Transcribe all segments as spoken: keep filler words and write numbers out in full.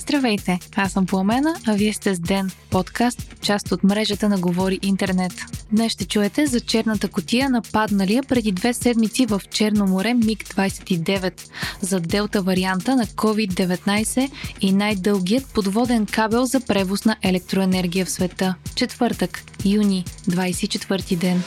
Здравейте, аз съм Пламена, а вие сте с Ден, подкаст, част от мрежата на Говори Интернет. Днес ще чуете за черната кутия на падналия преди две седмици в Черно море миг двайсет и девет, за Делта-варианта на ковид деветнайсет и най-дългият подводен кабел за превоз на електроенергия в света. Четвъртък, юни, двайсет и четвърти ден.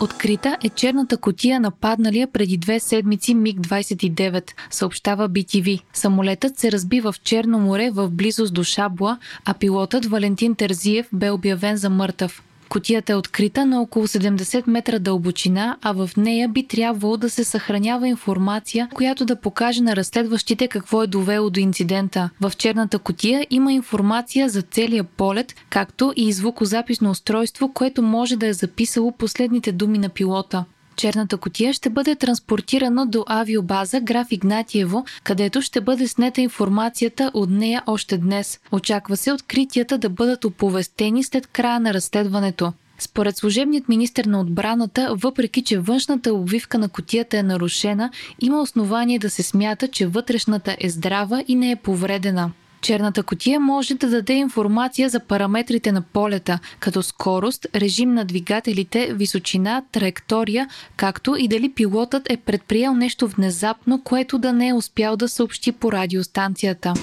Открита е черната кутия на падналия преди две седмици миг двайсет и девет, съобщава Би Ти Ви. Самолетът се разби в Черно море в близост до Шабла, а пилотът Валентин Терзиев бе обявен за мъртъв. Кутията е открита на около седемдесет метра дълбочина, а в нея би трябвало да се съхранява информация, която да покаже на разследващите какво е довело до инцидента. В черната кутия има информация за целия полет, както и звукозаписно устройство, което може да е записало последните думи на пилота. Черната кутия ще бъде транспортирана до авиобаза граф Игнатиево, където ще бъде снета информацията от нея още днес. Очаква се откритията да бъдат оповестени след края на разследването. Според служебният министър на отбраната, въпреки че външната обвивка на кутията е нарушена, има основание да се смята, че вътрешната е здрава и не е повредена. Черната кутия може да даде информация за параметрите на полета, като скорост, режим на двигателите, височина, траектория, както и дали пилотът е предприел нещо внезапно, което да не е успял да съобщи по радиостанцията.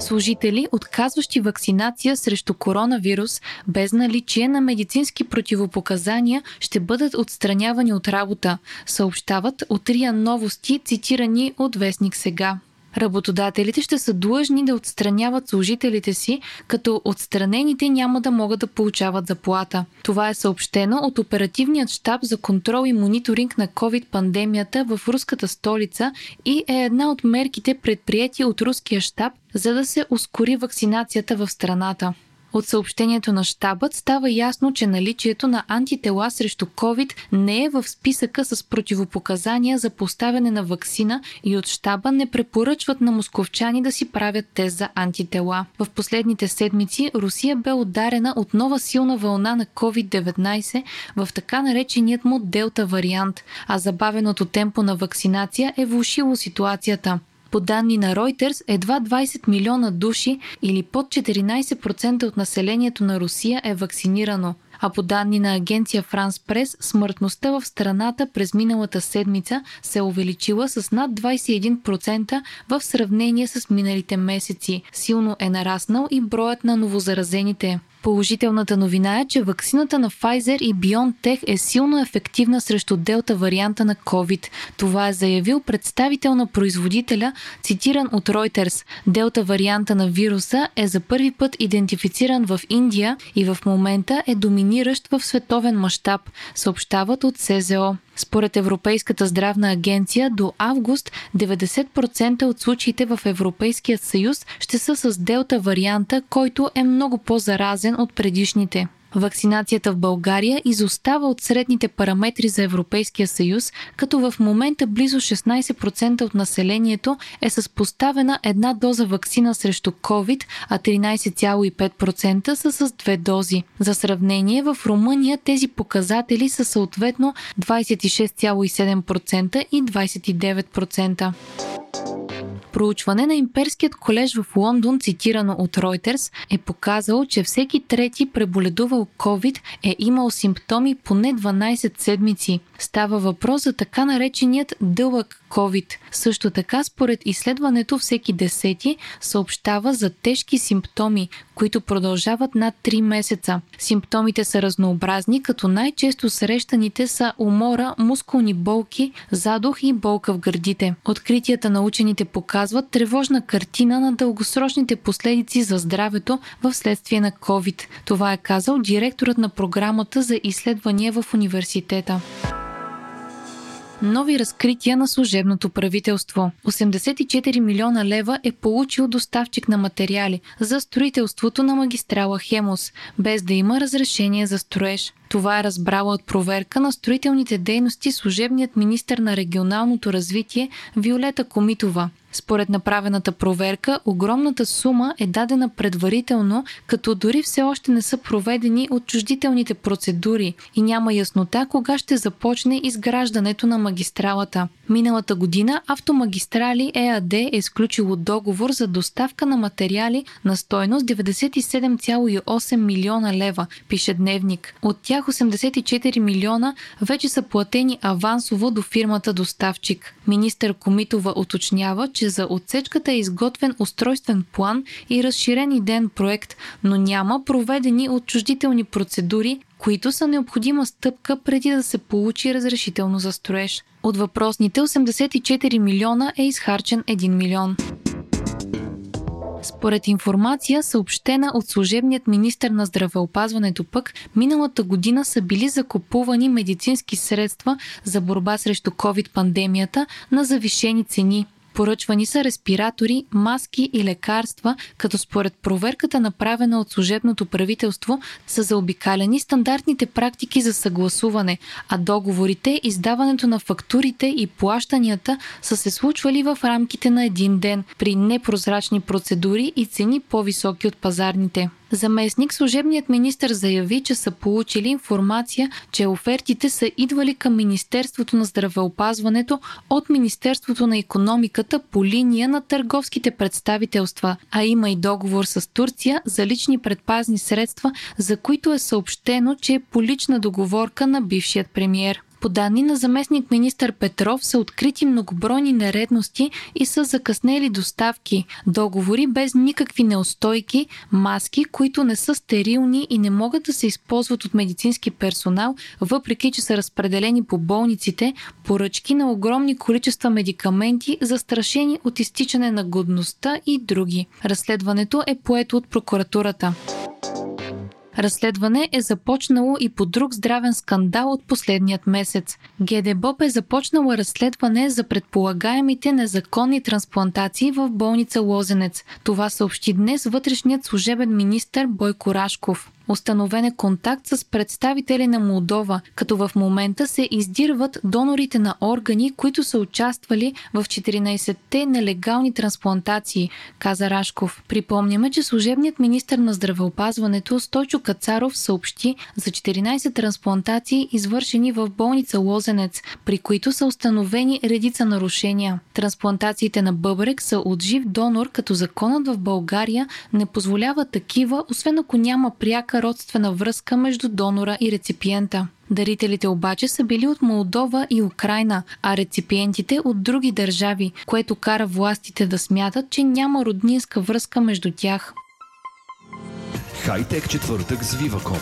Служители, отказващи вакцинация срещу коронавирус без наличие на медицински противопоказания, ще бъдат отстранявани от работа, съобщават от РИА Новости, цитирани от вестник Сега. Работодателите ще са длъжни да отстраняват служителите си, като отстранените няма да могат да получават заплата. Това е съобщено от Оперативният щаб за контрол и мониторинг на COVID-пандемията в руската столица и е една от мерките, предприети от руския щаб, за да се ускори вакцинацията в страната. От съобщението на щабът става ясно, че наличието на антитела срещу COVID не е в списъка с противопоказания за поставяне на ваксина и от щаба не препоръчват на московчани да си правят тест за антитела. В последните седмици Русия бе ударена от нова силна вълна на ковид деветнайсет в така нареченият му Делта-вариант, а забавеното темпо на вакцинация е влошило ситуацията. По данни на Reuters, едва двайсет милиона души или под четиринайсет процента от населението на Русия е вакцинирано, а по данни на агенция Франс Прес, смъртността в страната през миналата седмица се е увеличила с над двайсет и един процента в сравнение с миналите месеци. Силно е нараснал и броят на новозаразените. Положителната новина е, че ваксината на Pfizer и BioNTech е силно ефективна срещу Делта варианта на COVID. Това е заявил представител на производителя, цитиран от Reuters. Делта варианта на вируса е за първи път идентифициран в Индия и в момента е доминиращ в световен мащаб, съобщават от С З О. Според Европейската здравна агенция, до август деветдесет процента от случаите в Европейския съюз ще са с Делта варианта, който е много по-заразен от предишните. Вакцинацията в България изостава от средните параметри за Европейския съюз, като в момента близо шестнайсет процента от населението е с поставена една доза вакцина срещу COVID, а тринайсет цяло и пет процента са с две дози. За сравнение, в Румъния тези показатели са съответно двайсет и шест цяло и седем процента и двайсет и девет процента. Проучване на Имперският колеж в Лондон, цитирано от Reuters, е показало, че всеки трети преболедувал COVID е имал симптоми поне дванайсет седмици. Става въпрос за така нареченият дълъг COVID. Също така, според изследването, всеки десети съобщава за тежки симптоми, които продължават над три месеца. Симптомите са разнообразни, като най-често срещаните са умора, мускулни болки, задух и болка в гърдите. Откритията на учените показват тревожна картина на дългосрочните последици за здравето в следствие на COVID. Това е казал директорът на програмата за изследвания в университета. Нови разкрития на служебното правителство. осемдесет и четири милиона лева е получил доставчик на материали за строителството на магистрала Хемус, без да има разрешение за строеж. Това е разбрала от проверка на строителните дейности служебният министър на регионалното развитие Виолета Комитова. Според направената проверка, огромната сума е дадена предварително, като дори все още не са проведени отчуждителните процедури и няма яснота кога ще започне изграждането на магистралата. Миналата година Автомагистрали ЕАД е изключило договор за доставка на материали на стойност деветдесет и седем цяло и осем милиона лева, пише Дневник. От тях осемдесет и четири милиона вече са платени авансово до фирмата Доставчик. Министър Комитова уточнява, че за отсечката е изготвен устройствен план и разширен идеен проект, но няма проведени отчуждителни процедури, които са необходима стъпка преди да се получи разрешително за строеж. От въпросните осемдесет и четири милиона е изхарчен един милион. Според информация, съобщена от служебният министър на здравеопазването пък, миналата година са били закупувани медицински средства за борба срещу COVID-пандемията на завишени цени. Поръчвани са респиратори, маски и лекарства, като според проверката, направена от служебното правителство, са заобикалени стандартните практики за съгласуване, а договорите, издаването на фактурите и плащанията са се случвали в рамките на един ден при непрозрачни процедури и цени по-високи от пазарните. Заместник служебният министър заяви, че са получили информация, че офертите са идвали към Министерството на здравеопазването от Министерството на икономиката по линия на търговските представителства, а има и договор с Турция за лични предпазни средства, за които е съобщено, че е по лична договорка на бившият премиер. По данни на заместник министър Петров са открити многобройни нередности и са закъснели доставки, договори без никакви неустойки, маски, които не са стерилни и не могат да се използват от медицински персонал, въпреки че са разпределени по болниците, поръчки на огромни количества медикаменти, застрашени от изтичане на годността и други. Разследването е поето от прокуратурата. Разследване е започнало и по друг здравен скандал от последният месец. ГДБОП е започнала разследване за предполагаемите незаконни трансплантации в болница Лозенец. Това съобщи днес вътрешният служебен министър Бойко Рашков. Установен е контакт с представители на Молдова, като в момента се издирват донорите на органи, които са участвали в четиринайсетте нелегални трансплантации, каза Рашков. Припомняме, че служебният министър на здравеопазването Стойчо Кацаров съобщи за четиринайсет трансплантации, извършени в болница Лозенец, при които са установени редица нарушения. Трансплантациите на бъбрек са от жив донор, като законът в България не позволява такива, освен ако няма пряка родствена връзка между донора и реципиента. Дарителите обаче са били от Молдова и Украйна, а реципиентите от други държави, което кара властите да смятат, че няма роднинска връзка между тях. Хайтек четвъртък с Viva.com.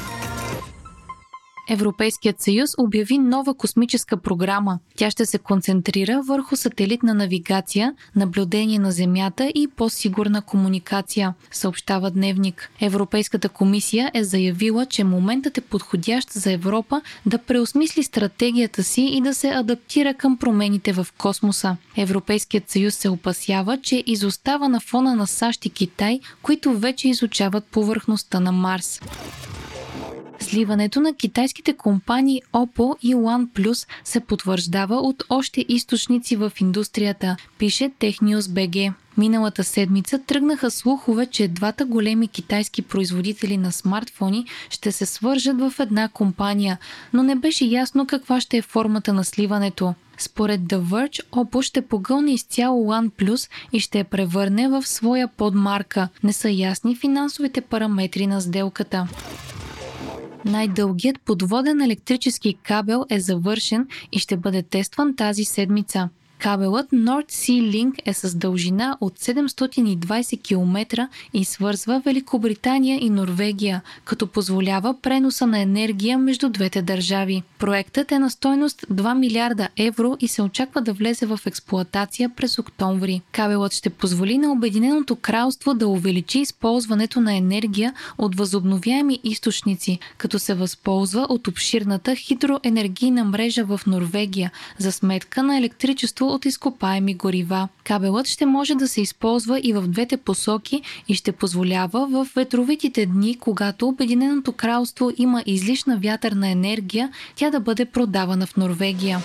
Европейският съюз обяви нова космическа програма. Тя ще се концентрира върху сателитна навигация, наблюдение на Земята и по-сигурна комуникация, съобщава Дневник. Европейската комисия е заявила, че моментът е подходящ за Европа да преосмисли стратегията си и да се адаптира към промените в космоса. Европейският съюз се опасява, че изостава на фона на САЩ и Китай, които вече изучават повърхността на Марс. Сливането на китайските компании Oppo и OnePlus се потвърждава от още източници в индустрията, пише TechNews.bg. Миналата седмица тръгнаха слухове, че двата големи китайски производители на смартфони ще се свържат в една компания, но не беше ясно каква ще е формата на сливането. Според The Verge, Oppo ще погълне изцяло OnePlus и ще я превърне в своя подмарка. Не са ясни финансовите параметри на сделката. Най-дългият подводен електрически кабел е завършен и ще бъде тестван тази седмица. Кабелът North Sea Link е с дължина от седемстотин и двайсет километра и свързва Великобритания и Норвегия, като позволява преноса на енергия между двете държави. Проектът е на стойност два милиарда евро и се очаква да влезе в експлоатация през октомври. Кабелът ще позволи на Обединеното кралство да увеличи използването на енергия от възобновяеми източници, като се възползва от обширната хидроенергийна мрежа в Норвегия за сметка на електричество от изкопаеми горива. Кабелът ще може да се използва и в двете посоки и ще позволява в ветровитите дни, когато Обединеното кралство има излишна вятърна енергия, тя да бъде продавана в Норвегия.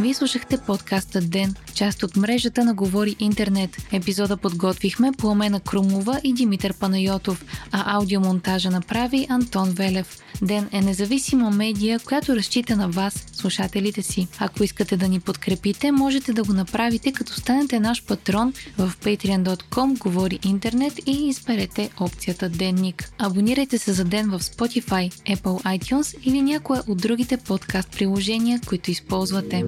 Вие слушахте подкаста Ден. част от мрежата на Говори Интернет. Епизода подготвихме Пламена Крумова и Димитър Панайотов, а аудиомонтажа направи Антон Велев. Ден е независима медия, която разчита на вас, слушателите си. Ако искате да ни подкрепите, можете да го направите, като станете наш патрон в patreon точка com Говори Интернет и изберете опцията Дневник. Абонирайте се за Ден в Spotify, Apple iTunes или някое от другите подкаст приложения, които използвате.